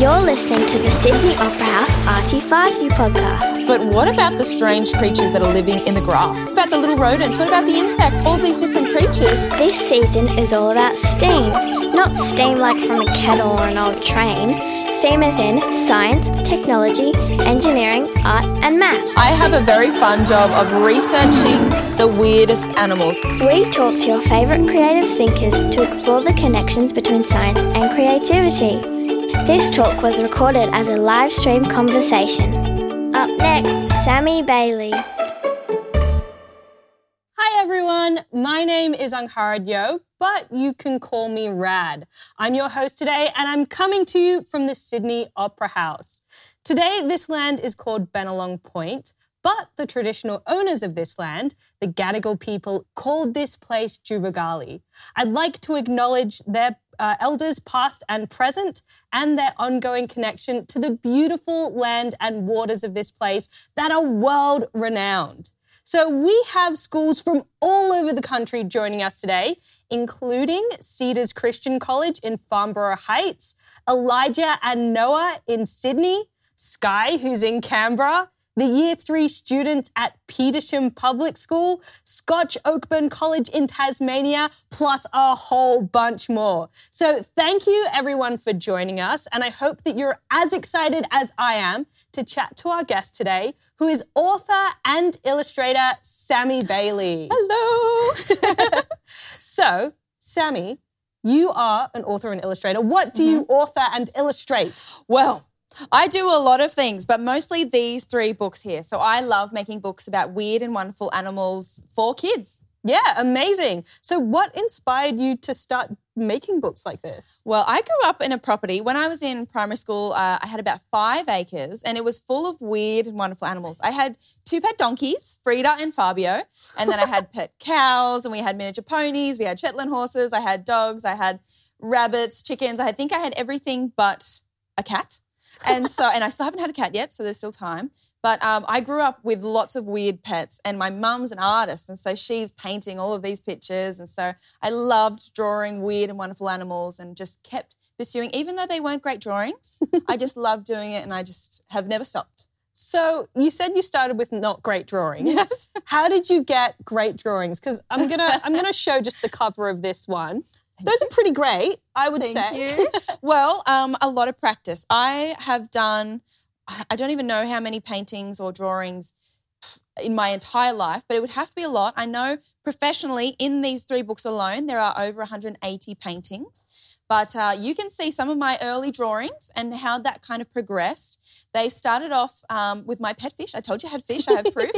You're listening to the Sydney Opera House Artie Farty podcast. But what about the strange creatures that are living in the grass? What about the little rodents? What about the insects? All these different creatures. This season is all about STEAM. Not steam like from a kettle or an old train. STEAM as in science, technology, engineering, art and math. I have a very fun job of researching the weirdest animals. We talk to your favourite creative thinkers to explore the connections between science and creativity. This talk was recorded as a live stream conversation. Up next, Sami Bayly. Hi everyone, my name is Angharad Yo, but you can call me Rad. I'm your host today and I'm coming to you from the Sydney Opera House. Today this land is called Bennelong Point, but the traditional owners of this land, the Gadigal people, called this place Jubagali. I'd like to acknowledge their elders past and present, and their ongoing connection to the beautiful land and waters of this place that are world-renowned. So we have schools from all over the country joining us today, including Cedars Christian College in Farnborough Heights, Elijah and Noah in Sydney, Sky, who's in Canberra, the Year 3 students at Petersham Public School, Scotch Oakburn College in Tasmania, plus a whole bunch more. So thank you everyone for joining us, and I hope that you're as excited as I am to chat to our guest today, who is author and illustrator Sami Bayly. Hello! So, Sami, you are an author and illustrator. What do you author and illustrate? Well, I do a lot of things, but mostly these three books here. So I love making books about weird and wonderful animals for kids. Yeah, amazing. So what inspired you to start making books like this? Well, I grew up in a property. When I was in primary school, I had about 5 acres and it was full of weird and wonderful animals. I had 2 pet donkeys, Frida and Fabio, and then I had pet cows and we had miniature ponies, we had Shetland horses, I had dogs, I had rabbits, chickens. I think I had everything but a cat. And I still haven't had a cat yet, so there's still time. But I grew up with lots of weird pets, and my mum's an artist, and so she's painting all of these pictures. And so I loved drawing weird and wonderful animals and just kept pursuing, even though they weren't great drawings. I just loved doing it, and I just have never stopped. So you said you started with not great drawings. Yes. How did you get great drawings? Because I'm gonna show just the cover of this one. Those are pretty great, I would say. Thank you. Well, a lot of practice. I have done, I don't even know how many paintings or drawings in my entire life, but it would have to be a lot. I know professionally in these 3 books alone, there are over 180 paintings. But you can see some of my early drawings and how that kind of progressed. They started off with my pet fish. I told you I had fish. I have proof.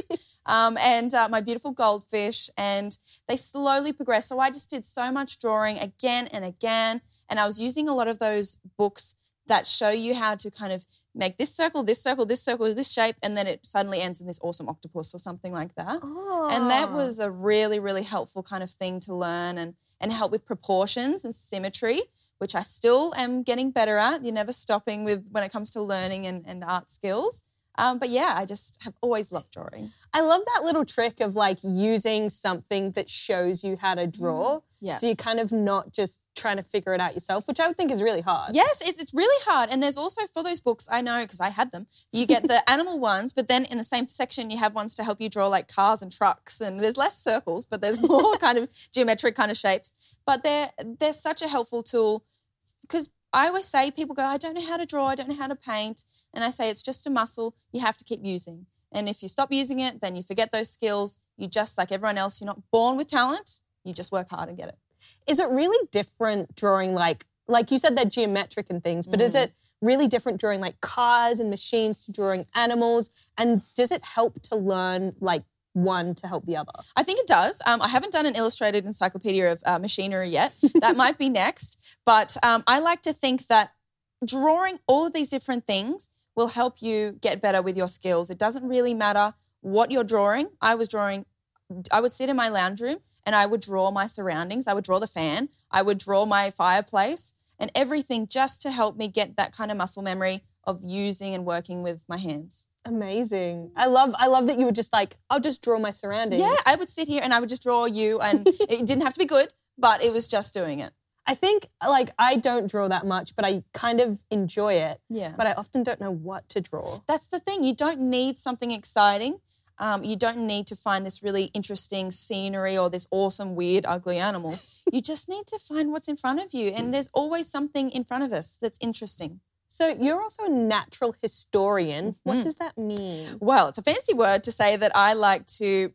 and my beautiful goldfish. And they slowly progressed. So I just did so much drawing again and again. And I was using a lot of those books that show you how to kind of make this circle, this circle, this circle, this shape, and then it suddenly ends in this awesome octopus or something like that. Oh. And that was a really, really helpful kind of thing to learn and help with proportions and symmetry, which I still am getting better at. You're never stopping with when it comes to learning and art skills. But yeah, I just have always loved drawing. I love that little trick of like using something that shows you how to draw. Yeah. So you're kind of not just trying to figure it out yourself, which I would think is really hard. Yes, it's really hard. And there's also for those books, I know because I had them, you get the animal ones, but then in the same section you have ones to help you draw like cars and trucks, and there's less circles, but there's more kind of geometric kind of shapes. But they're such a helpful tool. Because I always say, people go, I don't know how to draw, I don't know how to paint. And I say it's just a muscle you have to keep using. And if you stop using it, then you forget those skills. You just, like everyone else, you're not born with talent. You just work hard and get it. Is it really different drawing like you said, they're geometric and things, but is it really different drawing like cars and machines to drawing animals? And does it help to learn like one to help the other? I think it does. I haven't done an illustrated encyclopedia of machinery yet. That might be next. But I like to think that drawing all of these different things will help you get better with your skills. It doesn't really matter what you're drawing. I would sit in my lounge room and I would draw my surroundings. I would draw the fan. I would draw my fireplace and everything, just to help me get that kind of muscle memory of using and working with my hands. Amazing. I love that you were just like, I'll just draw my surroundings. Yeah, I would sit here and I would just draw you, and it didn't have to be good, but it was just doing it. I think, like, I don't draw that much, but I kind of enjoy it. Yeah. But I often don't know what to draw. That's the thing. You don't need something exciting. You don't need to find this really interesting scenery or this awesome, weird, ugly animal. You just need to find what's in front of you. And there's always something in front of us that's interesting. So you're also a natural historian. Mm-hmm. What does that mean? Well, it's a fancy word to say that I like to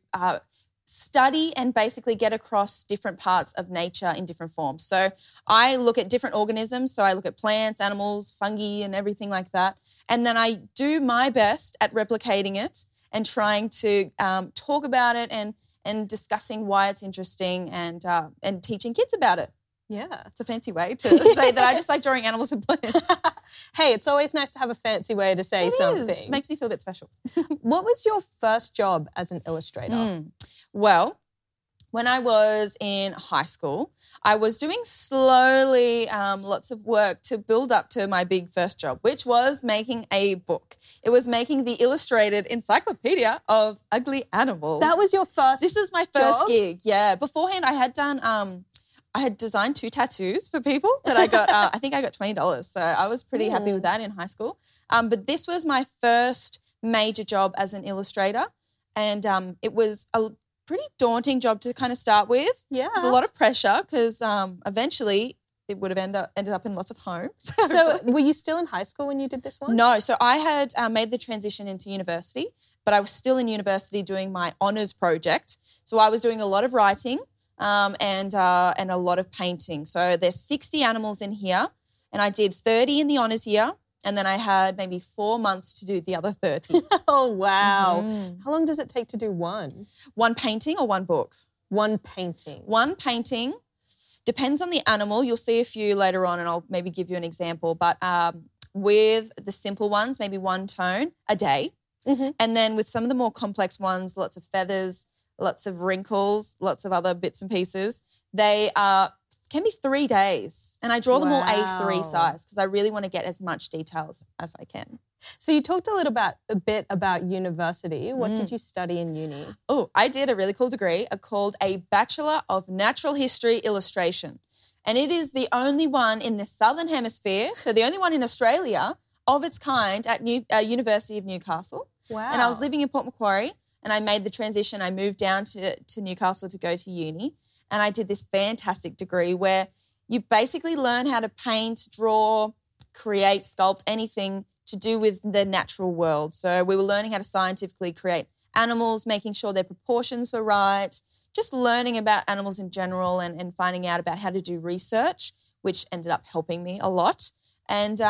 study and basically get across different parts of nature in different forms. So I look at different organisms. So I look at plants, animals, fungi and everything like that. And then I do my best at replicating it and trying to talk about it and discussing why it's interesting and teaching kids about it. Yeah. It's a fancy way to say that I just like drawing animals and plants. Hey, it's always nice to have a fancy way to say something. It makes me feel a bit special. What was your first job as an illustrator? Well, when I was in high school, I was doing slowly lots of work to build up to my big first job, which was making a book. It was making the illustrated encyclopedia of ugly animals. That was your first This was my first job? Gig, yeah. Beforehand, I had done... I had designed 2 tattoos for people that I got, I think I got $20. So I was pretty happy with that in high school. But this was my first major job as an illustrator. And it was a pretty daunting job to kind of start with. Yeah. It was a lot of pressure because eventually it would have ended up in lots of homes. So were you still in high school when you did this one? No. So I had made the transition into university, but I was still in university doing my honours project. So I was doing a lot of writing. And a lot of painting. So there's 60 animals in here and I did 30 in the honours year and then I had maybe 4 months to do the other 30. Oh, wow. Mm-hmm. How long does it take to do one? One painting or one book? One painting. One painting. Depends on the animal. You'll see a few later on and I'll maybe give you an example. But with the simple ones, maybe one tone a day. Mm-hmm. And then with some of the more complex ones, lots of feathers, lots of wrinkles, lots of other bits and pieces. They can be 3 days and I draw them all A3 size because I really want to get as much details as I can. So you talked a bit about university. What did you study in uni? Oh, I did a really cool degree called a Bachelor of Natural History Illustration. And it is the only one in the Southern Hemisphere, so the only one in Australia of its kind at University of Newcastle. Wow. And I was living in Port Macquarie. And I made the transition. I moved down to Newcastle to go to uni and I did this fantastic degree where you basically learn how to paint, draw, create, sculpt, anything to do with the natural world. So we were learning how to scientifically create animals, making sure their proportions were right, just learning about animals in general and finding out about how to do research, which ended up helping me a lot. And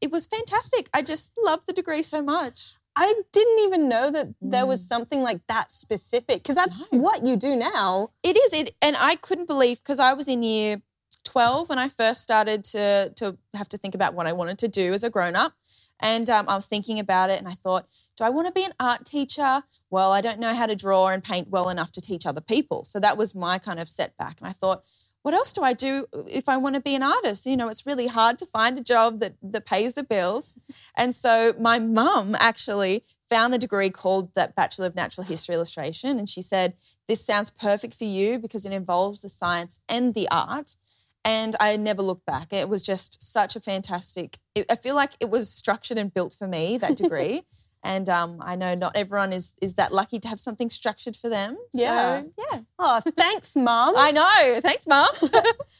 it was fantastic. I just loved the degree so much. I didn't even know that there was something like that specific because that's what you do now. It is. And I couldn't believe because I was in year 12 when I first started to have to think about what I wanted to do as a grown-up. And I was thinking about it and I thought, do I want to be an art teacher? Well, I don't know how to draw and paint well enough to teach other people. So that was my kind of setback. And I thought, what else do I do if I want to be an artist? You know, it's really hard to find a job that pays the bills. And so my mum actually found the degree called that Bachelor of Natural History Illustration and she said, this sounds perfect for you because it involves the science and the art. And I never looked back. It was just such a fantastic, I feel like it was structured and built for me, that degree. And I know not everyone is that lucky to have something structured for them. Yeah. So, yeah. Oh, thanks, Mum. I know. Thanks, Mum.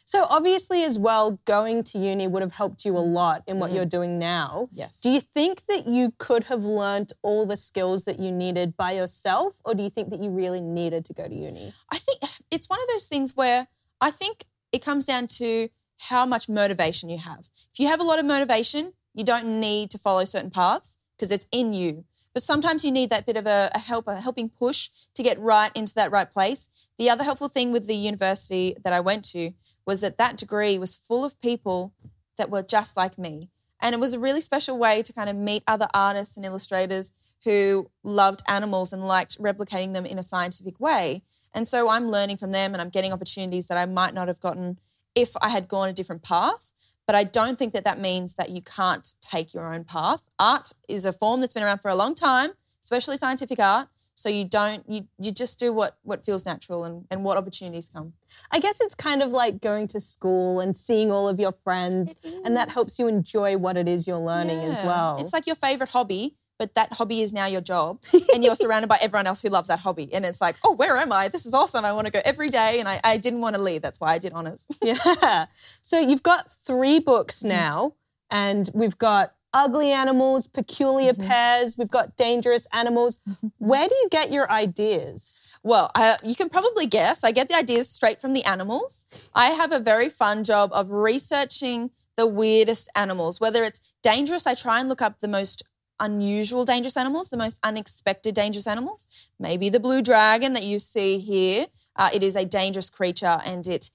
So obviously as well, going to uni would have helped you a lot in what you're doing now. Yes. Do you think that you could have learnt all the skills that you needed by yourself or do you think that you really needed to go to uni? I think it's one of those things where I think it comes down to how much motivation you have. If you have a lot of motivation, you don't need to follow certain paths. Because it's in you. But sometimes you need that bit of a helping push to get right into that right place. The other helpful thing with the university that I went to was that degree was full of people that were just like me. And it was a really special way to kind of meet other artists and illustrators who loved animals and liked replicating them in a scientific way. And so I'm learning from them and I'm getting opportunities that I might not have gotten if I had gone a different path. But I don't think that means that you can't take your own path. Art is a form that's been around for a long time, especially scientific art. So you don't, you just do what feels natural and what opportunities come. I guess it's kind of like going to school and seeing all of your friends, and that helps you enjoy what it is you're learning as well. It's like your favourite hobby, but that hobby is now your job and you're surrounded by everyone else who loves that hobby. And it's like, oh, where am I? This is awesome. I want to go every day. And I didn't want to leave. That's why I did honours. Yeah. So you've got 3 books now, and we've got Ugly Animals, Peculiar Pairs, we've got Dangerous Animals. Where do you get your ideas? Well, you can probably guess. I get the ideas straight from the animals. I have a very fun job of researching the weirdest animals, whether it's dangerous. I try and look up the most unusual dangerous animals, the most unexpected dangerous animals. Maybe the blue dragon that you see here. It is a dangerous creature, and it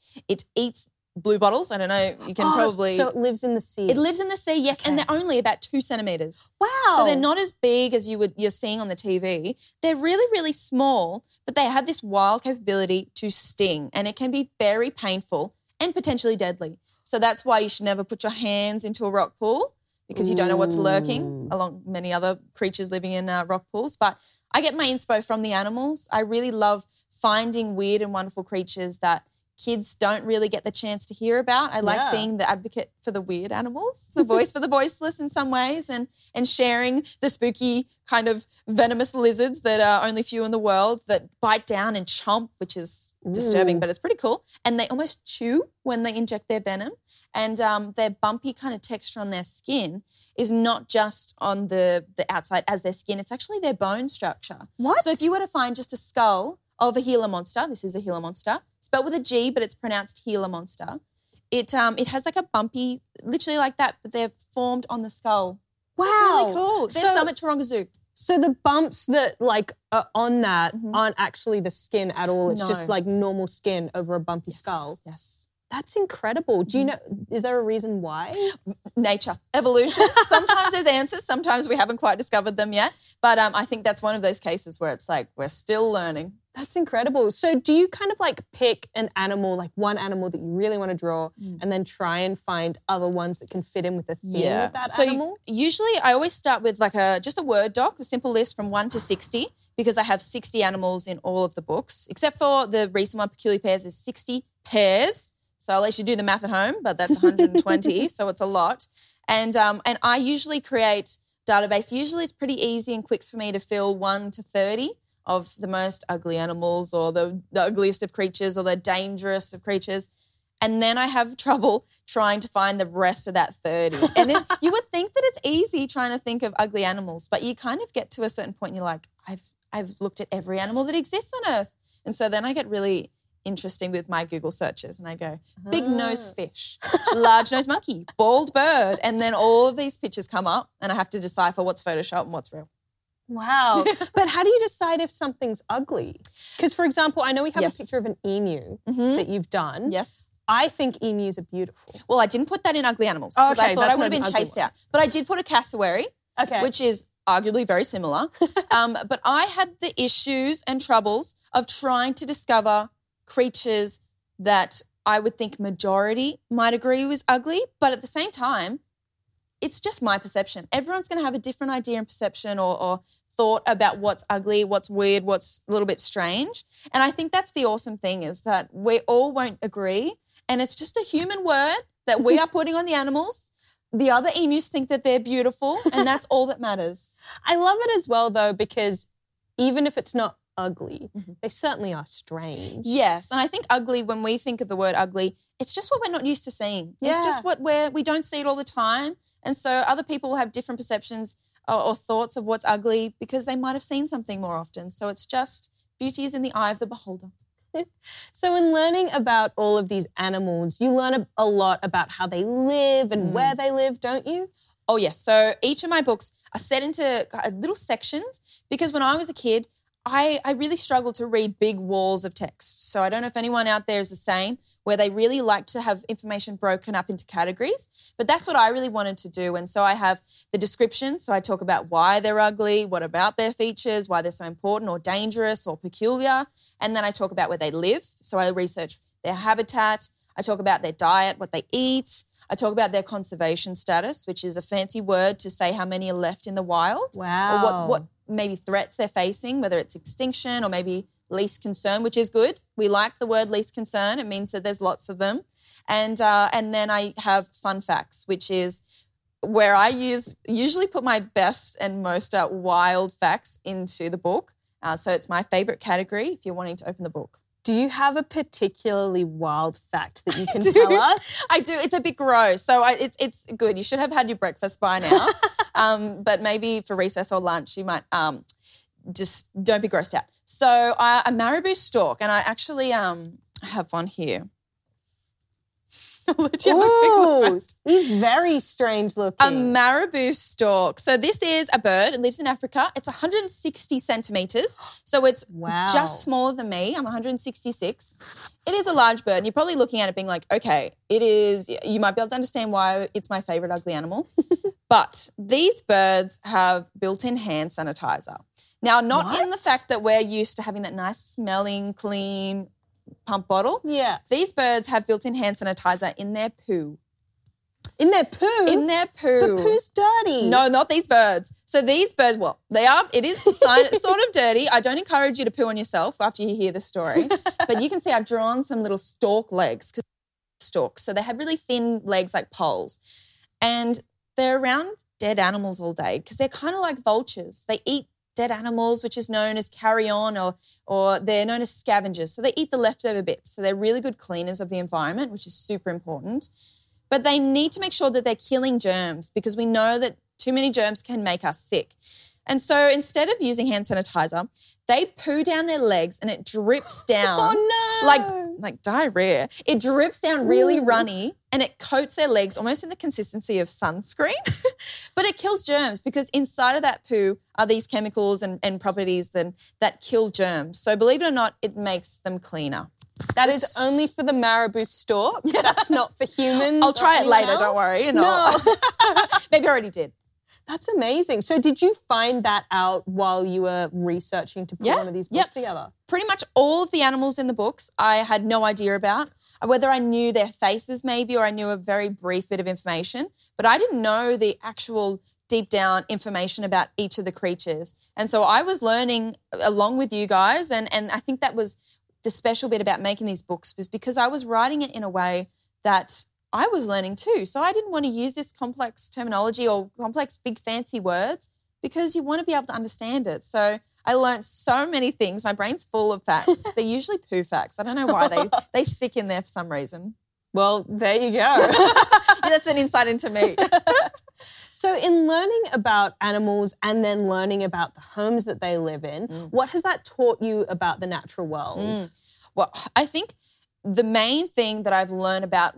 eats blue bottles. I don't know. You can probably... So it lives in the sea. It lives in the sea, yes. Okay. And they're only about 2 centimetres. Wow. So they're not as big as you're seeing on the TV. They're really, really small, but they have this wild capability to sting, and it can be very painful and potentially deadly. So that's why you should never put your hands into a rock pool, because you don't know what's lurking, along many other creatures living in rock pools. But I get my inspo from the animals. I really love finding weird and wonderful creatures that kids don't really get the chance to hear about. I like being the advocate for the weird animals, the voice for the voiceless in some ways, and sharing the spooky kind of venomous lizards that are only few in the world that bite down and chomp, which is disturbing, but it's pretty cool. And they almost chew when they inject their venom. And their bumpy kind of texture on their skin is not just on the outside as their skin. It's actually their bone structure. What? So if you were to find just a skull of a Gila monster, this is a Gila monster, spelled with a G, but it's pronounced Gila monster. It has like a bumpy, literally like that, but they're formed on the skull. Wow. Really cool. There's some at Taronga Zoo. So the bumps that like are on that aren't actually the skin at all. It's just like normal skin over a bumpy skull. Yes. That's incredible. Do you know, is there a reason why? Nature, evolution. Sometimes there's answers. Sometimes we haven't quite discovered them yet. But I think that's one of those cases where it's like we're still learning. That's incredible. So do you kind of like pick an animal, like one animal that you really want to draw and then try and find other ones that can fit in with the theme of that animal? Usually I always start with like just a Word doc, a simple list from 1 to 60, because I have 60 animals in all of the books, except for the recent one, Peculiar Pairs, is 60 pairs. So I'll let you do the math at home, but that's 120, so it's a lot. And I usually create database. Usually it's pretty easy and quick for me to fill 1 to 30 of the most ugly animals or the ugliest of creatures or the dangerous of creatures. And then I have trouble trying to find the rest of that 30. And then you would think that it's easy trying to think of ugly animals, but you kind of get to a certain point and you're like, I've looked at every animal that exists on Earth. And so then I get really interesting with my Google searches, and I go big nose fish, large nose monkey, bald bird, and then all of these pictures come up and I have to decipher what's Photoshop and what's real. Wow. But how do you decide if something's ugly? Because, for example, I know we have a picture of an emu that you've done. Yes. I think emus are beautiful. Well, I didn't put that in ugly animals because I thought I would have been chased out. But I did put a cassowary, which is arguably very similar. But I had the issues and troubles of trying to discover creatures that I would think majority might agree was ugly, but at the same time, it's just my perception. Everyone's going to have a different idea and perception or thought about what's ugly, what's weird, what's a little bit strange. And I think that's the awesome thing, is that we all won't agree, and it's just a human word that we are putting on the animals. The other emus think that they're beautiful, and that's all that matters. I love it as well, though, because even if it's not ugly, they certainly are strange. Yes, and I think ugly, when we think of the word ugly, it's just what we're not used to seeing. Yeah. It's just what we don't see it all the time, and so other people will have different perceptions or thoughts of what's ugly because they might have seen something more often. So it's just, beauty is in the eye of the beholder. So in learning about all of these animals, you learn a lot about how they live and where they live, don't you? Oh, yes. So each of my books are set into little sections, because when I was a kid, I really struggled to read big walls of text. So I don't know if anyone out there is the same, where they really like to have information broken up into categories, but that's what I really wanted to do. And so I have the description. So I talk about why they're ugly, what about their features, why they're so important or dangerous or peculiar. And then I talk about where they live. So I research their habitat. I talk about their diet, what they eat. I talk about their conservation status, which is a fancy word to say how many are left in the wild. Wow. Or what maybe threats they're facing, whether it's extinction or maybe least concern, which is good. We like the word least concern. It means that there's lots of them. And then I have fun facts, which is where I usually put my best and most wild facts into the book. So it's my favourite category if you're wanting to open the book. Do you have a particularly wild fact that you can tell us? I do. It's a bit gross. So it's good. You should have had your breakfast by now. But maybe for recess or lunch you might just don't be grossed out. So a marabou stork, and I actually have one here. Ooh, he's very strange looking. A marabou stork. So this is a bird. It lives in Africa. It's 160 centimetres. So it's just smaller than me. I'm 166. It is a large bird. And you're probably looking at it being like, okay, it is. You might be able to understand why it's my favourite ugly animal. But these birds have built-in hand sanitizer. Now, not in the fact that we're used to having that nice smelling, clean pump bottle. Yeah. These birds have built-in hand sanitizer in their poo. In their poo? In their poo. But poo's dirty. No, not these birds. So these birds, well, they are, it is sort of dirty. I don't encourage you to poo on yourself after you hear the story. But you can see I've drawn some little stork legs. Storks. So they have really thin legs like poles. And they're around dead animals all day because they're kind of like vultures. They eat dead animals, which is known as carrion, or they're known as scavengers. So they eat the leftover bits. So they're really good cleaners of the environment, which is super important. But they need to make sure that they're killing germs because we know that too many germs can make us sick. And so instead of using hand sanitizer, they poo down their legs and it drips down like diarrhea. It drips down really runny and it coats their legs almost in the consistency of sunscreen. But it kills germs because inside of that poo are these chemicals and properties that kill germs. So believe it or not, it makes them cleaner. That is only for the marabou stork. Yeah. That's not for humans. I'll try it later, don't worry. No. Maybe I already did. That's amazing. So did you find that out while you were researching to put one of these books together? Pretty much all of the animals in the books I had no idea about, whether I knew their faces maybe or I knew a very brief bit of information, but I didn't know the actual deep down information about each of the creatures. And so I was learning along with you guys, and I think that was the special bit about making these books was because I was writing it in a way that I was learning too. So I didn't want to use this complex terminology or complex big fancy words because you want to be able to understand it. So I learned so many things. My brain's full of facts. They're usually poo facts. I don't know why they stick in there for some reason. Well, there you go. That's an insight into me. So in learning about animals and then learning about the homes that they live in, what has that taught you about the natural world? Well, I think the main thing that I've learned about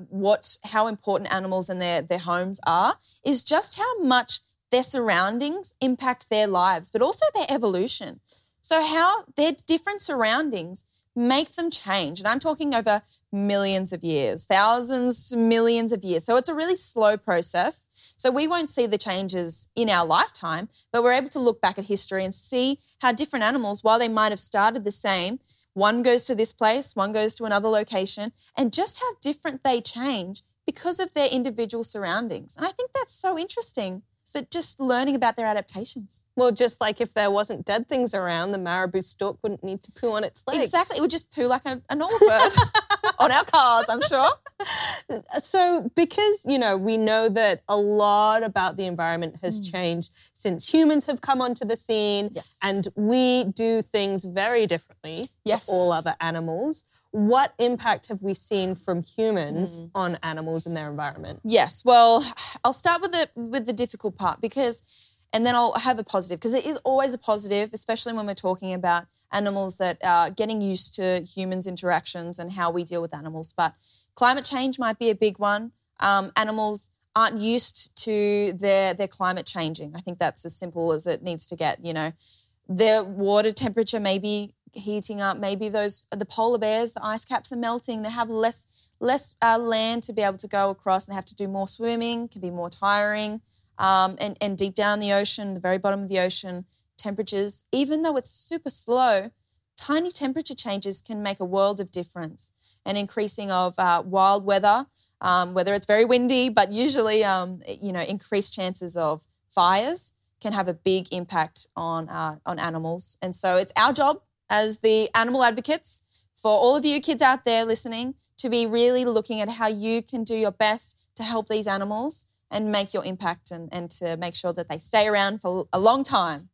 how important animals and their homes are is just how much their surroundings impact their lives, but also their evolution. So how their different surroundings make them change. And I'm talking over millions of years, thousands, millions of years. So it's a really slow process. So we won't see the changes in our lifetime, but we're able to look back at history and see how different animals, while they might have started the same, one goes to this place, one goes to another location, and just how different they change because of their individual surroundings. And I think that's so interesting. So just learning about their adaptations. Well, just like if there wasn't dead things around, the marabou stork wouldn't need to poo on its legs. Exactly. It would just poo like a normal bird on our cars, I'm sure. So because, we know that a lot about the environment has changed since humans have come onto the scene. Yes. And we do things very differently to all other animals. What impact have we seen from humans on animals and their environment? Yes. Well, I'll start with the difficult part because, and then I'll have a positive because it is always a positive, especially when we're talking about animals that are getting used to humans' interactions and how we deal with animals. But climate change might be a big one. Animals aren't used to their climate changing. I think that's as simple as it needs to get, Their water temperature may be heating up. Maybe the polar bears, the ice caps are melting. They have less land to be able to go across and they have to do more swimming, can be more tiring. And deep down the ocean, the very bottom of the ocean, temperatures, even though it's super slow, tiny temperature changes can make a world of difference. And increasing of wild weather, whether it's very windy, but usually, increased chances of fires can have a big impact on animals. And so it's our job as the animal advocates for all of you kids out there listening to be really looking at how you can do your best to help these animals and make your impact and to make sure that they stay around for a long time.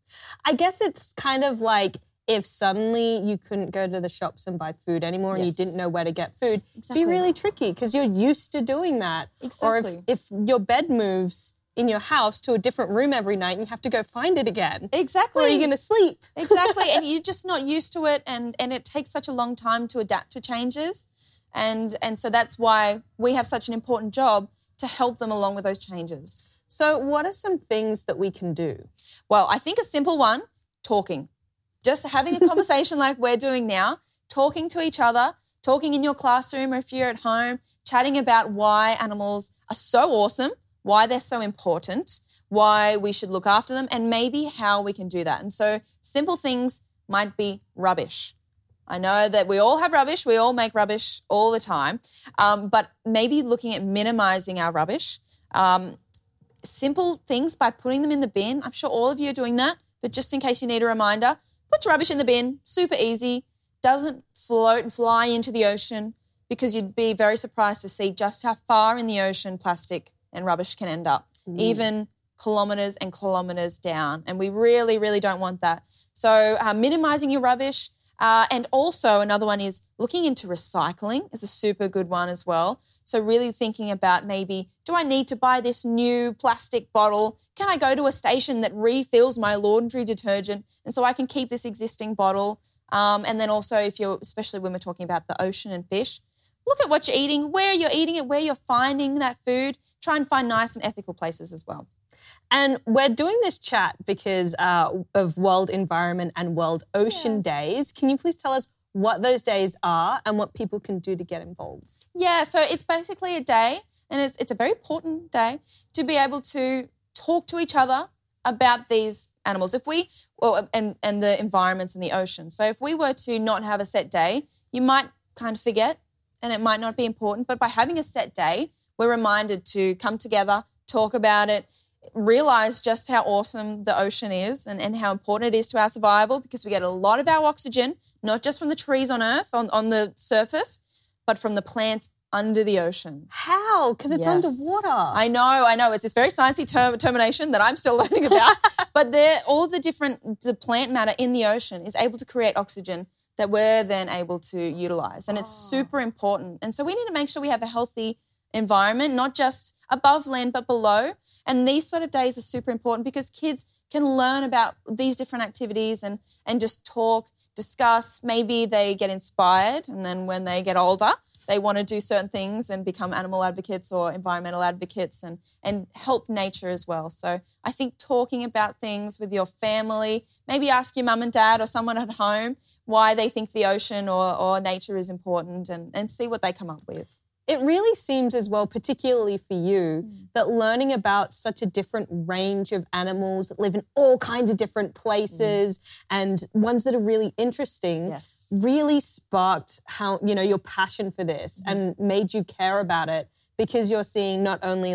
I guess it's kind of like if suddenly you couldn't go to the shops and buy food anymore and you didn't know where to get food, it'd be really tricky because you're used to doing that. Exactly. Or if your bed moves in your house to a different room every night and you have to go find it again. Exactly. Where are you going to sleep? Exactly. And you're just not used to it and it takes such a long time to adapt to changes. And so that's why we have such an important job to help them along with those changes. So what are some things that we can do? Well, I think a simple one, talking. Just having a conversation like we're doing now, talking to each other, talking in your classroom or if you're at home, chatting about why animals are so awesome, why they're so important, why we should look after them, and maybe how we can do that. And so simple things might be rubbish. I know that we all have rubbish. We all make rubbish all the time. But maybe looking at minimizing our rubbish. Simple things by putting them in the bin. I'm sure all of you are doing that. But just in case you need a reminder, put your rubbish in the bin. Super easy. Doesn't float and fly into the ocean because you'd be very surprised to see just how far in the ocean plastic and rubbish can end up, even kilometres and kilometres down. And we really, really don't want that. So minimising your rubbish. And also another one is looking into recycling is a super good one as well. So really thinking about maybe, do I need to buy this new plastic bottle? Can I go to a station that refills my laundry detergent and so I can keep this existing bottle? And then also if you're, especially when we're talking about the ocean and fish, look at what you're eating, where you're eating it, where you're finding that food. Try and find nice and ethical places as well. And we're doing this chat because of World Environment and World Ocean Days. Can you please tell us what those days are and what people can do to get involved? Yeah, so it's basically a day, and it's a very important day to be able to talk to each other about these animals and the environments and the ocean. So if we were to not have a set day, you might kind of forget and it might not be important. But by having a set day, we're reminded to come together, talk about it, realise just how awesome the ocean is and how important it is to our survival because we get a lot of our oxygen, not just from the trees on Earth, on the surface, but from the plants under the ocean. How? Because it's underwater. I know. It's this very sciencey termination that I'm still learning about. But all the plant matter in the ocean is able to create oxygen that we're then able to utilise. And it's super important. And so we need to make sure we have a healthy environment, not just above land but below. And these sort of days are super important because kids can learn about these different activities and just talk, discuss. Maybe they get inspired and then when they get older, they want to do certain things and become animal advocates or environmental advocates and help nature as well. So I think talking about things with your family, maybe ask your mum and dad or someone at home why they think the ocean or nature is important and see what they come up with. It really seems as well, particularly for you, that learning about such a different range of animals that live in all kinds of different places and ones that are really interesting really sparked how, you know, your passion for this and made you care about it because you're seeing not only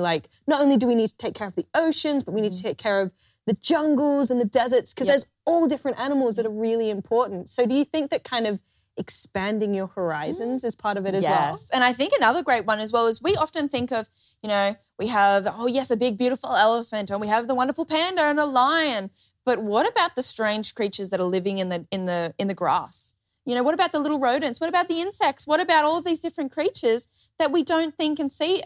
do we need to take care of the oceans, but we need to take care of the jungles and the deserts because there's all different animals that are really important. So do you think that kind of expanding your horizons is part of it as well? Yes, and I think another great one as well is we often think of, you know, we have, a big beautiful elephant and we have the wonderful panda and a lion, but what about the strange creatures that are living in the grass? You know, what about the little rodents? What about the insects? What about all of these different creatures that we don't think and see,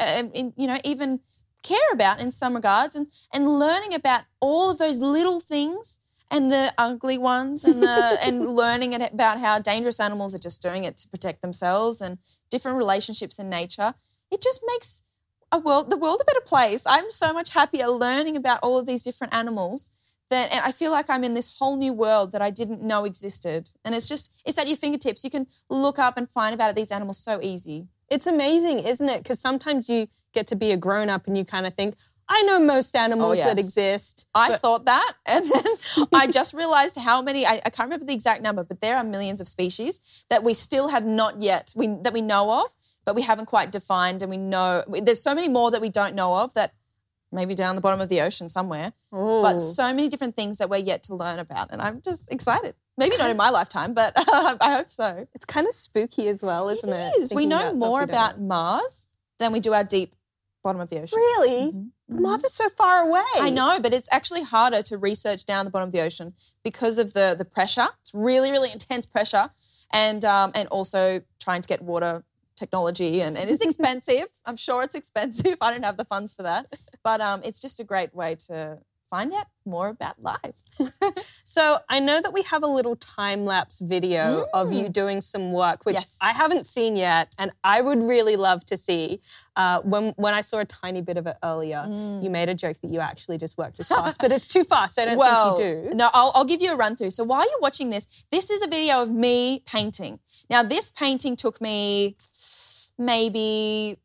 even care about in some regards and learning about all of those little things and the ugly ones and learning about how dangerous animals are just doing it to protect themselves and different relationships in nature. It just makes the world a better place. I'm so much happier learning about all of these different animals and I feel like I'm in this whole new world that I didn't know existed. And it's at your fingertips. You can look up and find about these animals so easy. It's amazing, isn't it? Because sometimes you get to be a grown-up and you kind of think, I know most animals that exist. I thought that and then I just realised how many, I can't remember the exact number, but there are millions of species that we still have that we know of, but we haven't quite defined and we know. There's so many more that we don't know of that maybe down the bottom of the ocean somewhere. Ooh. But so many different things that we're yet to learn about, and I'm just excited. Maybe not in my lifetime, but I hope so. It's kind of spooky as well, isn't it? It is. We know more about Mars than we do our deep bottom of the ocean. Really? Mm-hmm. Mars is so far away. I know, but it's actually harder to research down the bottom of the ocean because of the pressure. It's really, really intense pressure, and also trying to get water technology, and it's expensive. I'm sure it's expensive. I don't have the funds for that. But it's just a great way to find out more about life. So I know that we have a little time-lapse video of you doing some work, which I haven't seen yet and I would really love to see. When I saw a tiny bit of it earlier, you made a joke that you actually just worked this fast, but it's too fast. I don't think you do. No, I'll give you a run through. So while you're watching this, this is a video of me painting. Now, this painting took me maybe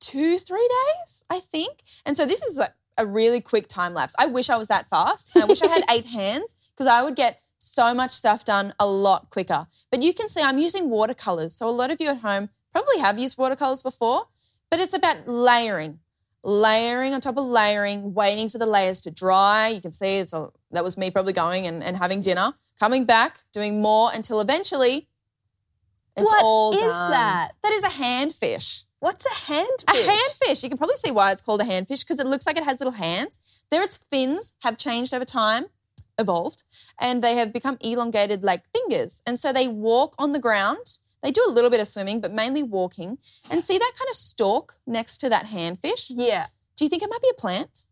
2-3 days, I think. And so this is like a really quick time lapse. I wish I was that fast. I wish I had 8 hands because I would get so much stuff done a lot quicker. But you can see I'm using watercolors. So a lot of you at home probably have used watercolors before, but it's about layering on top of layering, waiting for the layers to dry. You can see that was me probably going and having dinner, coming back, doing more until eventually it's all done. What is that? That is a handfish. What's a handfish? A handfish. You can probably see why it's called a handfish because it looks like it has little hands. There, its fins have changed over time, evolved, and they have become elongated like fingers. And so they walk on the ground. They do a little bit of swimming but mainly walking. And see that kind of stalk next to that handfish? Yeah. Do you think it might be a plant?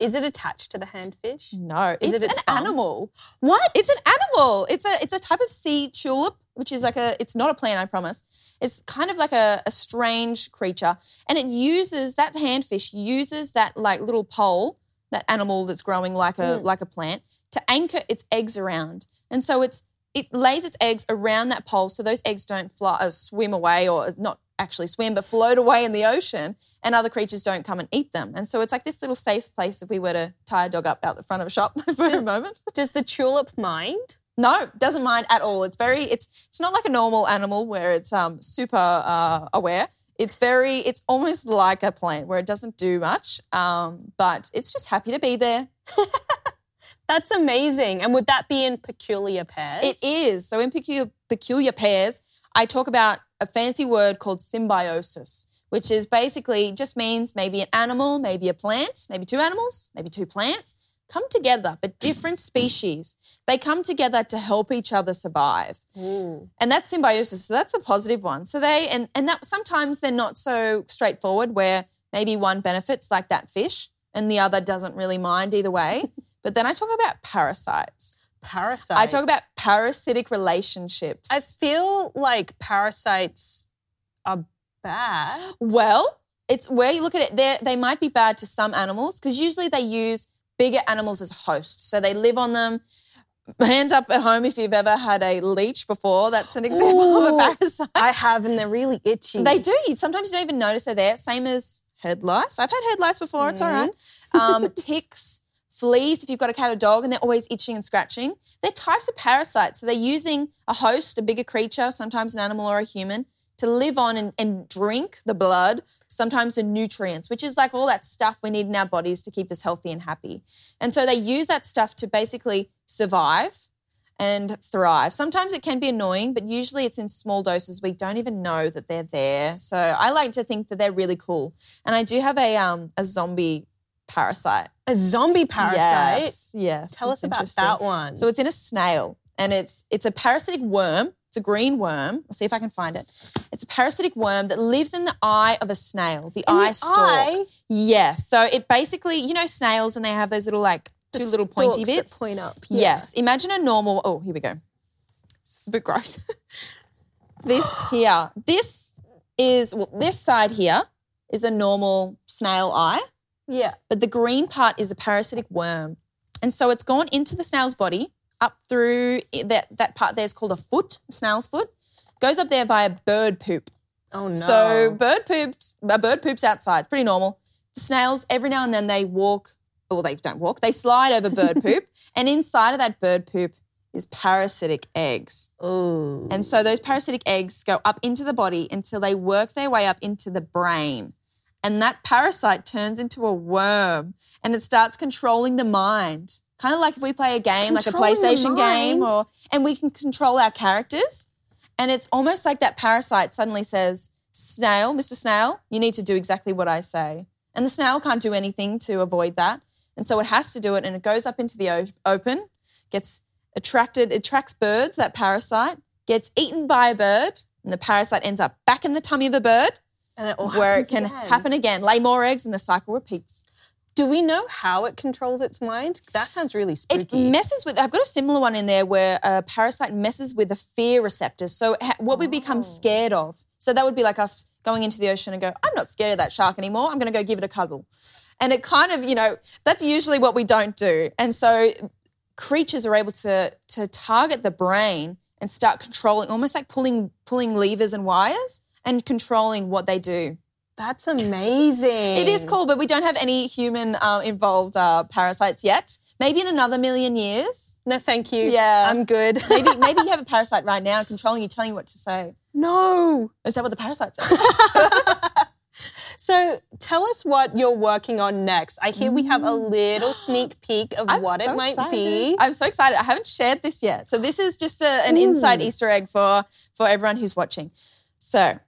Is it attached to the handfish? No. It's an animal. What? It's an animal. It's a type of sea tulip, which is like it's not a plant, I promise. It's kind of like a strange creature. And it uses, that handfish uses that like little pole, that animal that's growing like a plant, to anchor its eggs around. And so it lays its eggs around that pole so those eggs don't fly or swim away, or not actually swim but float away in the ocean, and other creatures don't come and eat them. And so it's like this little safe place if we were to tie a dog up out the front of a shop for a moment. Does the tulip mind? No, doesn't mind at all. It's not like a normal animal where it's super aware. It's almost like a plant where it doesn't do much, but it's just happy to be there. That's amazing. And would that be in peculiar pairs? It is. So in peculiar pairs, I talk about a fancy word called symbiosis, which is basically just means maybe an animal, maybe a plant, maybe 2 animals, maybe 2 plants. Come together, but different species. They come together to help each other survive. Ooh. And that's symbiosis. So that's the positive one. So they and that sometimes they're not so straightforward, where maybe one benefits like that fish and the other doesn't really mind either way. But then I talk about parasites. Parasites. I talk about parasitic relationships. I feel like parasites are bad. Well, it's where you look at it. They might be bad to some animals because usually they use bigger animals as hosts. So they live on them. Hands up at home if you've ever had a leech before. That's an example of a parasite. I have, and they're really itchy. They do. Sometimes you don't even notice they're there. Same as head lice. I've had head lice before. Mm. It's all right. Ticks. Fleas, if you've got a cat or dog, and they're always itching and scratching. They're types of parasites. So they're using a host, a bigger creature, sometimes an animal or a human, to live on and drink the blood, sometimes the nutrients, which is like all that stuff we need in our bodies to keep us healthy and happy. And so they use that stuff to basically survive and thrive. Sometimes it can be annoying, but usually it's in small doses. We don't even know that they're there. So I like to think that they're really cool. And I do have a zombie parasite. A zombie parasite? Yes. Tell us about that one. So it's in a snail, and it's a parasitic worm. It's a green worm. I'll see if I can find it. It's a parasitic worm that lives in the eye of a snail, the eye stalk. Yes. So it basically, you know snails, and they have those little like 2 little pointy bits. That point up. Yeah. Yes. Imagine a normal, oh, here we go. This is a bit gross. This side here is a normal snail eye. Yeah. But the green part is the parasitic worm. And so it's gone into the snail's body, up through that part there is called a foot, snail's foot, goes up there via bird poop. Oh, no. So a bird poops outside, pretty normal. The snails, every now and then they slide over bird poop, and inside of that bird poop is parasitic eggs. Ooh. And so those parasitic eggs go up into the body until they work their way up into the brain. and that parasite turns into a worm and it starts controlling the mind. Kind of like if we play a game, like a PlayStation game, and we can control our characters. And it's almost like that parasite suddenly says, snail, Mr. Snail, you need to do exactly what I say. And the snail can't do anything to avoid that. And so it has to do it, and it goes up into the open, gets attracted, it attracts birds, that parasite, gets eaten by a bird, and the parasite ends up back in the tummy of the bird where it can happen again, lay more eggs, and the cycle repeats. Do we know how it controls its mind? That sounds really spooky. It messes with, I've got a similar one in there where a parasite messes with the fear receptors. So what we become scared of. So that would be like us going into the ocean and go, I'm not scared of that shark anymore. I'm going to go give it a cuddle. And it kind of, you know, that's usually what we don't do. And so creatures are able to target the brain and start controlling, almost like pulling levers and wires and controlling what they do. That's amazing. It is cool, but we don't have any human-involved parasites yet. Maybe in another million years. No, thank you. Yeah. I'm good. Maybe you have a parasite right now controlling you, telling you what to say. No. Is that what the parasites are? So tell us what you're working on next. I hear we have a little sneak peek of what it might be. I'm so excited. I haven't shared this yet. So this is just an inside Easter egg for everyone who's watching. So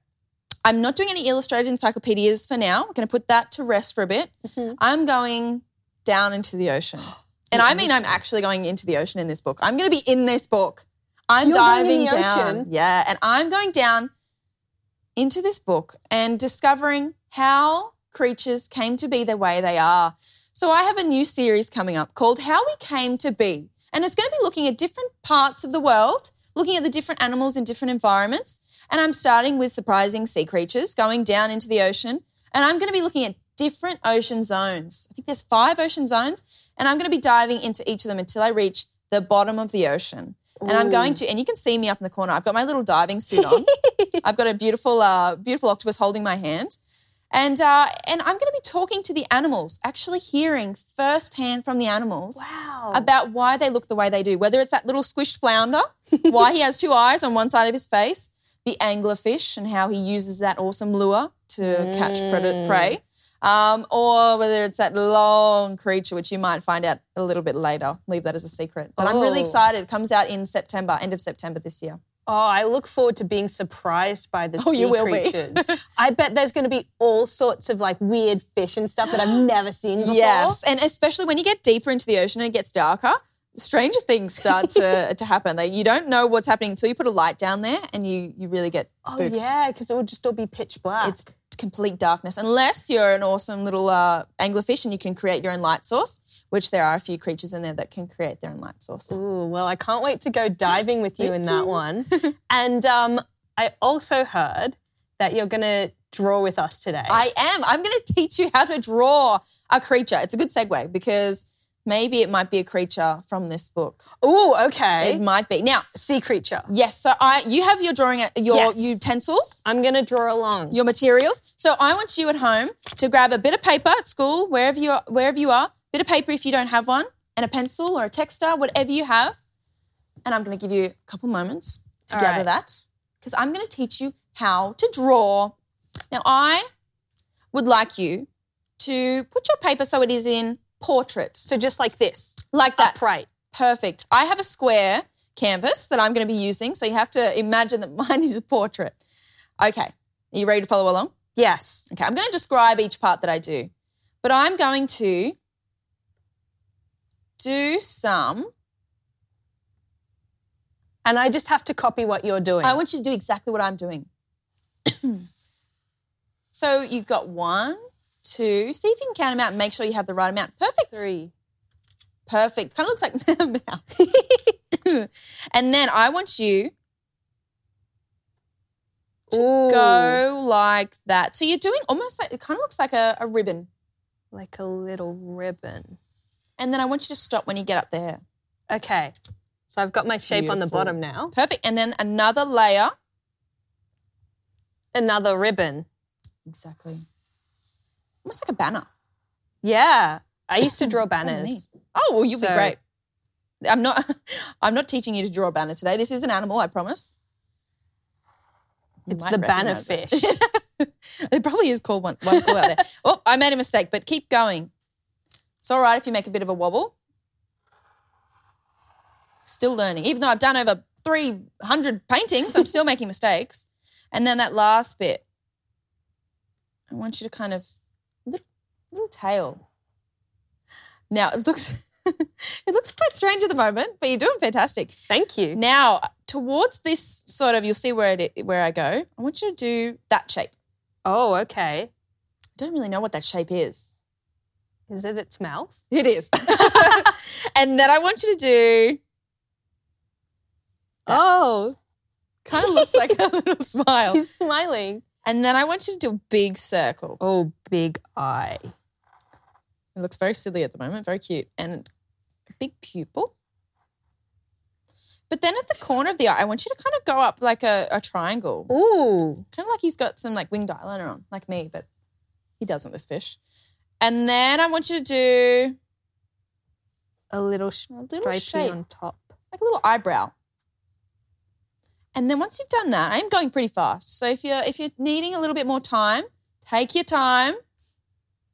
I'm not doing any illustrated encyclopedias for now. I'm going to put that to rest for a bit. Mm-hmm. I'm going down into the ocean. And I mean I'm actually going into the ocean in this book. I'm going to be in this book. You're diving down. Ocean. Yeah, and I'm going down into this book and discovering how creatures came to be the way they are. So I have a new series coming up called How We Came to Be. And it's going to be looking at different parts of the world, looking at the different animals in different environments. And I'm starting with surprising sea creatures, going down into the ocean. And I'm going to be looking at different ocean zones. I think there's 5 ocean zones. And I'm going to be diving into each of them until I reach the bottom of the ocean. Ooh. And I'm going to, and you can see me up in the corner. I've got my little diving suit on. I've got a beautiful octopus holding my hand. And I'm going to be talking to the animals, actually hearing firsthand from the animals about why they look the way they do, whether it's that little squished flounder, why he has 2 eyes on one side of his face, the anglerfish and how he uses that awesome lure to catch prey, or whether it's that long creature, which you might find out a little bit later. Leave that as a secret. But I'm really excited. It comes out in September, end of September this year. Oh, I look forward to being surprised by the sea creatures. I bet there's going to be all sorts of like weird fish and stuff that I've never seen before. Yes, and especially when you get deeper into the ocean and it gets darker, stranger things start to happen. Like you don't know what's happening until you put a light down there and you really get spooked. Oh, yeah, because it will just all be pitch black. It's complete darkness unless you're an awesome little anglerfish and you can create your own light source, which there are a few creatures in there that can create their own light source. Ooh, well, I can't wait to go diving with you in that one. And I also heard that you're going to draw with us today. I am. I'm going to teach you how to draw a creature. It's a good segue because maybe it might be a creature from this book. Oh, okay. It might be. Now, sea creature. Yes. So you have your drawing, utensils. I'm going to draw along. Your materials. So I want you at home to grab a bit of paper at school, wherever you are, bit of paper if you don't have one, and a pencil or a texter, whatever you have. And I'm going to give you a couple moments to gather that because I'm going to teach you how to draw. Now, I would like you to put your paper so it is in portrait. So just like this. Like that. Upright. Perfect. I have a square canvas that I'm going to be using, so you have to imagine that mine is a portrait. Okay. Are you ready to follow along? Yes. Okay. I'm going to describe each part that I do, but I'm going to do some. And I just have to copy what you're doing. I want you to do exactly what I'm doing. So you've got 1, 2, see if you can count them out and make sure you have the right amount. Perfect. 3. Perfect. Kind of looks like a mouth. And then I want you to go like that. So you're doing almost like, it kind of looks like a ribbon. Like a little ribbon. And then I want you to stop when you get up there. Okay. So I've got my shape on the bottom now. Perfect. And then another layer. Another ribbon. Exactly. Almost like a banner. Yeah. I used to draw banners. Oh, well, you'll be great. I'm not teaching you to draw a banner today. This is an animal, I promise. It's the banner fish. It probably is called one call out there. Oh, I made a mistake, but keep going. It's all right if you make a bit of a wobble. Still learning. Even though I've done over 300 paintings, I'm still making mistakes. And then that last bit, I want you to kind of, little tail. Now, it looks it looks quite strange at the moment, but you're doing fantastic. Thank you. Now, towards this sort of, you'll see where I go, I want you to do that shape. Oh, okay. I don't really know what that shape is. Is it its mouth? It is. And then I want you to do that. Oh. Kind of looks like a little smile. He's smiling. And then I want you to do a big circle. Oh, big eye. It looks very silly at the moment, very cute. And a big pupil. But then at the corner of the eye, I want you to kind of go up like a triangle. Ooh. Kind of like he's got some like winged eyeliner on, like me, but he doesn't, this fish. And then I want you to do a little shape on top. Like a little eyebrow. And then once you've done that, I am going pretty fast. So if you're needing a little bit more time, take your time.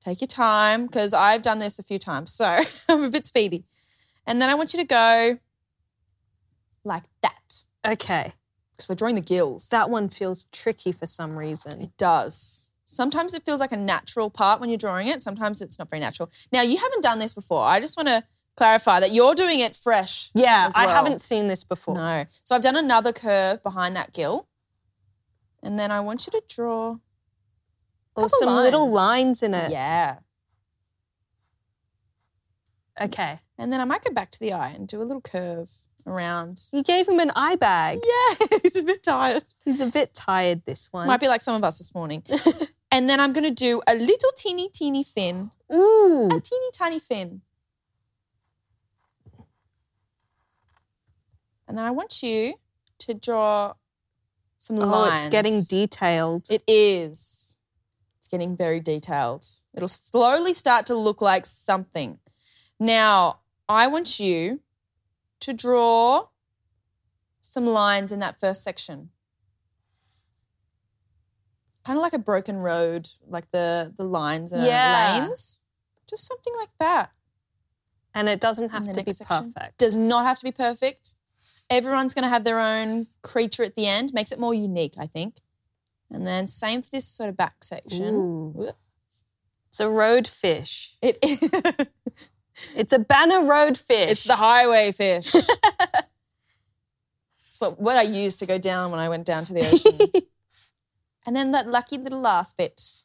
Take your time, because I've done this a few times. So I'm a bit speedy. And then I want you to go like that. Okay. Because we're drawing the gills. That one feels tricky for some reason. It does. Sometimes it feels like a natural part when you're drawing it. Sometimes it's not very natural. Now, you haven't done this before. I just want to clarify that you're doing it fresh. Yeah, as well. I haven't seen this before. No. So I've done another curve behind that gill. And then I want you to draw some little lines in it. Yeah. Okay. And then I might go back to the eye and do a little curve around. You gave him an eye bag. Yeah, he's a bit tired. He's a bit tired, this one. Might be like some of us this morning. And then I'm going to do a little teeny fin. Ooh. A teeny tiny fin. And then I want you to draw some lines. Oh, it's getting detailed. It is. It's getting very detailed. It'll slowly start to look like something. Now, I want you to draw some lines in that first section. Kind of like a broken road, like the lines and lanes. Just something like that. And it doesn't have to be perfect. Does not have to be perfect. Everyone's going to have their own creature at the end. Makes it more unique, I think. And then same for this sort of back section. Ooh. It's a road fish. It is. It's a banner road fish. It's the highway fish. It's what I used to go down when I went down to the ocean. And then that lucky little last bit.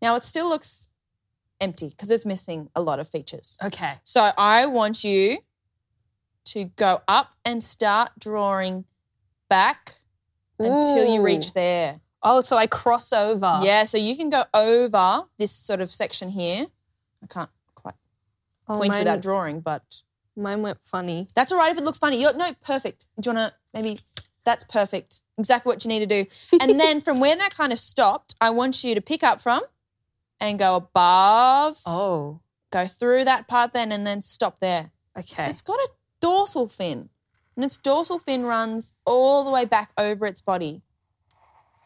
Now, it still looks empty because it's missing a lot of features. Okay. So I want you to go up and start drawing back until you reach there. Oh, so I cross over. Yeah, so you can go over this sort of section here. I can't quite point without drawing, but. Mine went funny. That's all right if it looks funny. Perfect. Do you want to maybe, that's perfect. Exactly what you need to do. And then from where that kind of stopped, I want you to pick up from and go above. Oh. Go through that part then and then stop there. Okay. So it's got a dorsal fin, and its dorsal fin runs all the way back over its body.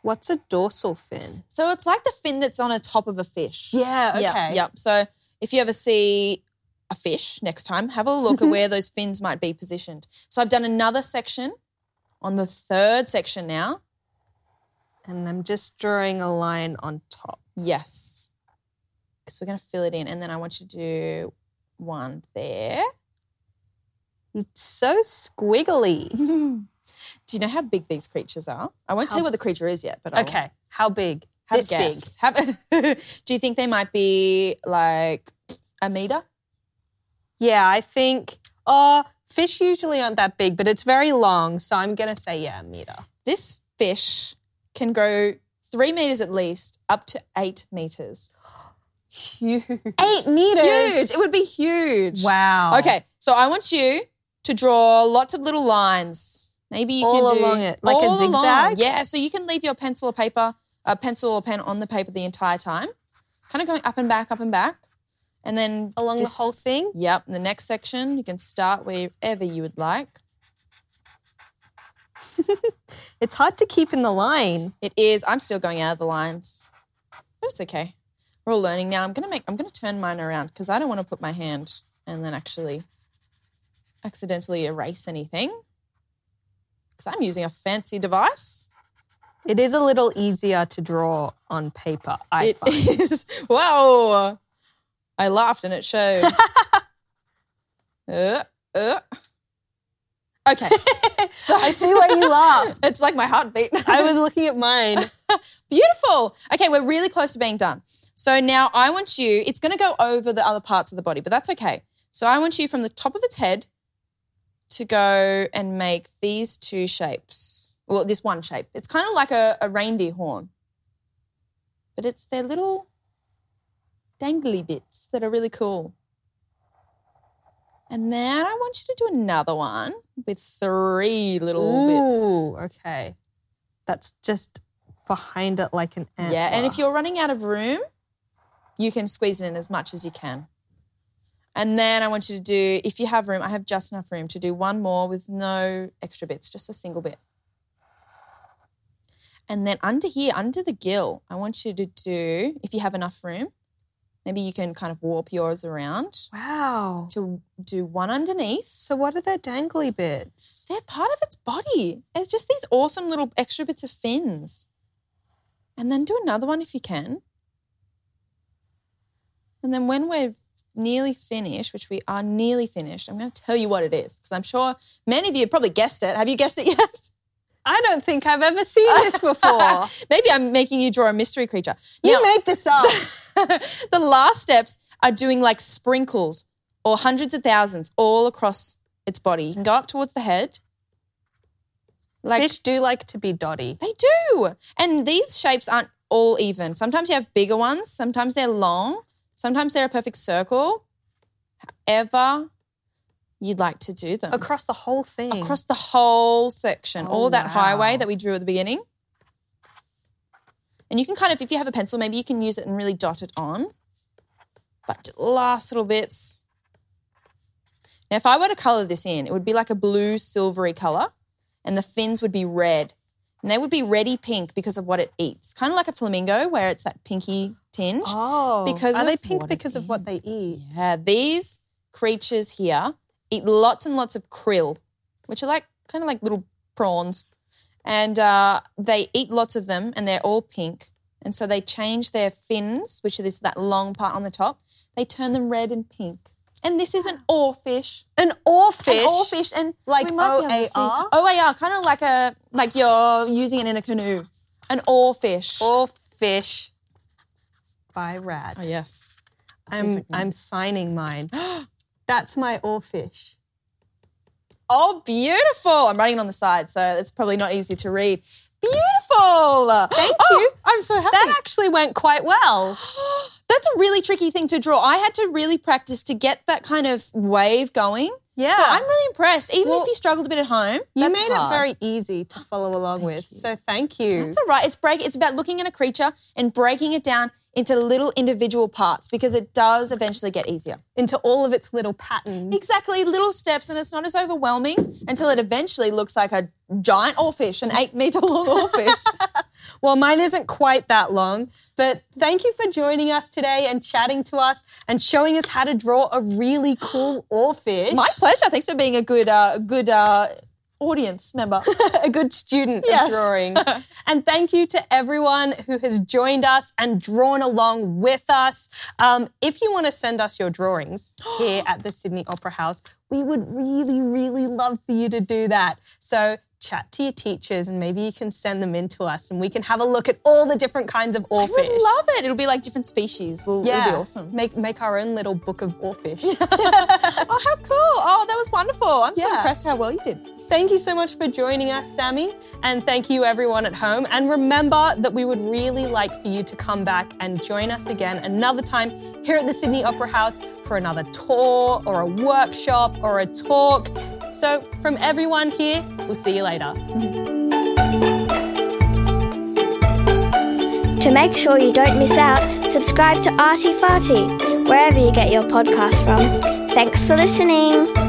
What's a dorsal fin? So it's like the fin that's on the top of a fish. Yeah, okay. Yep. So if you ever see a fish next time, have a look at where those fins might be positioned. So I've done another section on the third section now. And I'm just drawing a line on top. Yes, because we're going to fill it in, and then I want you to do one there. It's so squiggly. Do you know how big these creatures are? I won't tell you what the creature is yet. But okay, how big? This big. Do you think they might be like a metre? Yeah, I think fish usually aren't that big, but it's very long, so I'm going to say, a metre. This fish can go 3 metres at least, up to 8 metres. Huge. 8 metres? Huge. It would be huge. Wow. Okay, so I want you to draw lots of little lines. Maybe you all can do along it, like all a zigzag. Along. Yeah, so you can leave your pencil or pen on the paper the entire time, kind of going up and back, and then along the whole thing. Yep. The next section, you can start wherever you would like. It's hard to keep in the line. It is. I'm still going out of the lines. But it's okay. We're all learning now. I'm going to turn mine around because I don't want to put my hand and then actually accidentally erase anything. Because I'm using a fancy device. It is a little easier to draw on paper, I find. It is. Whoa. I laughed and it showed. Okay. So I see why you laughed. It's like my heartbeat. I was looking at mine. Beautiful. Okay, we're really close to being done. So now I want you, it's going to go over the other parts of the body, but that's okay. So I want you from the top of its head to go and make these two shapes. Well, this one shape. It's kind of like a reindeer horn, but it's their little dangly bits that are really cool. And then I want you to do another one with three little bits. Ooh, okay. That's just behind it like an antler. Yeah, and if you're running out of room, you can squeeze it in as much as you can. And then I want you to do, if you have room, I have just enough room to do one more with no extra bits, just a single bit. And then under here, under the gill, I want you to do, if you have enough room, maybe you can kind of warp yours around. Wow. To do one underneath. So what are their dangly bits? They're part of its body. It's just these awesome little extra bits of fins. And then do another one if you can. And then when we're nearly finished, which we are nearly finished, I'm going to tell you what it is because I'm sure many of you have probably guessed it. Have you guessed it yet? I don't think I've ever seen this before. Maybe I'm making you draw a mystery creature. You made this up. The last steps are doing like sprinkles or hundreds of thousands all across its body. You can go up towards the head. Like, fish do like to be dotty. They do. And these shapes aren't all even. Sometimes you have bigger ones. Sometimes they're long. Sometimes they're a perfect circle. However you'd like to do them. Across the whole thing. Across the whole section. Oh, all that highway that we drew at the beginning. And you can kind of, if you have a pencil, maybe you can use it and really dot it on. But last little bits. Now, if I were to colour this in, it would be like a blue silvery colour and the fins would be red. And they would be reddy pink because of what it eats. Kind of like a flamingo where it's that pinky tinge. Oh, are they pink because of what they eat? Yeah, these creatures here eat lots and lots of krill, which are like kind of like little prawns. And they eat lots of them and they're all pink. And so they change their fins, which is that long part on the top. They turn them red and pink. And this is an oarfish. An oarfish? An oarfish. And like O-A-R? O-A-R, kind of like a you're using it in a canoe. An oarfish. Oarfish by Rad. Oh, yes. I'm signing mine. That's my oarfish. Oh, beautiful. I'm writing it on the side, so it's probably not easy to read. Beautiful. Thank you. I'm so happy. That actually went quite well. That's a really tricky thing to draw. I had to really practice to get that kind of wave going. Yeah. So I'm really impressed. Even if you struggled a bit at home, that's hard. You made it very easy to follow along with. So thank you. That's all right. It's about looking at a creature and breaking it down into little individual parts because it does eventually get easier. Into all of its little patterns. Exactly, little steps, and it's not as overwhelming until it eventually looks like a giant oarfish, an 8-metre long oarfish. Well, mine isn't quite that long, but thank you for joining us today and chatting to us and showing us how to draw a really cool oarfish. My pleasure. Thanks for being a good audience member. A good student of drawing. And thank you to everyone who has joined us and drawn along with us. If you want to send us your drawings here at the Sydney Opera House, we would really, really love for you to do that. So chat to your teachers and maybe you can send them in to us and we can have a look at all the different kinds of oarfish. I would love it. It'll be like different species. It'll be awesome. Make our own little book of oarfish. Oh, how cool. Oh, that was wonderful. I'm so impressed how well you did. Thank you so much for joining us, Sami. And thank you everyone at home. And remember that we would really like for you to come back and join us again another time here at the Sydney Opera House for another tour or a workshop or a talk. So from everyone here, we'll see you later. To make sure you don't miss out, subscribe to Arty Farty, wherever you get your podcast from. Thanks for listening.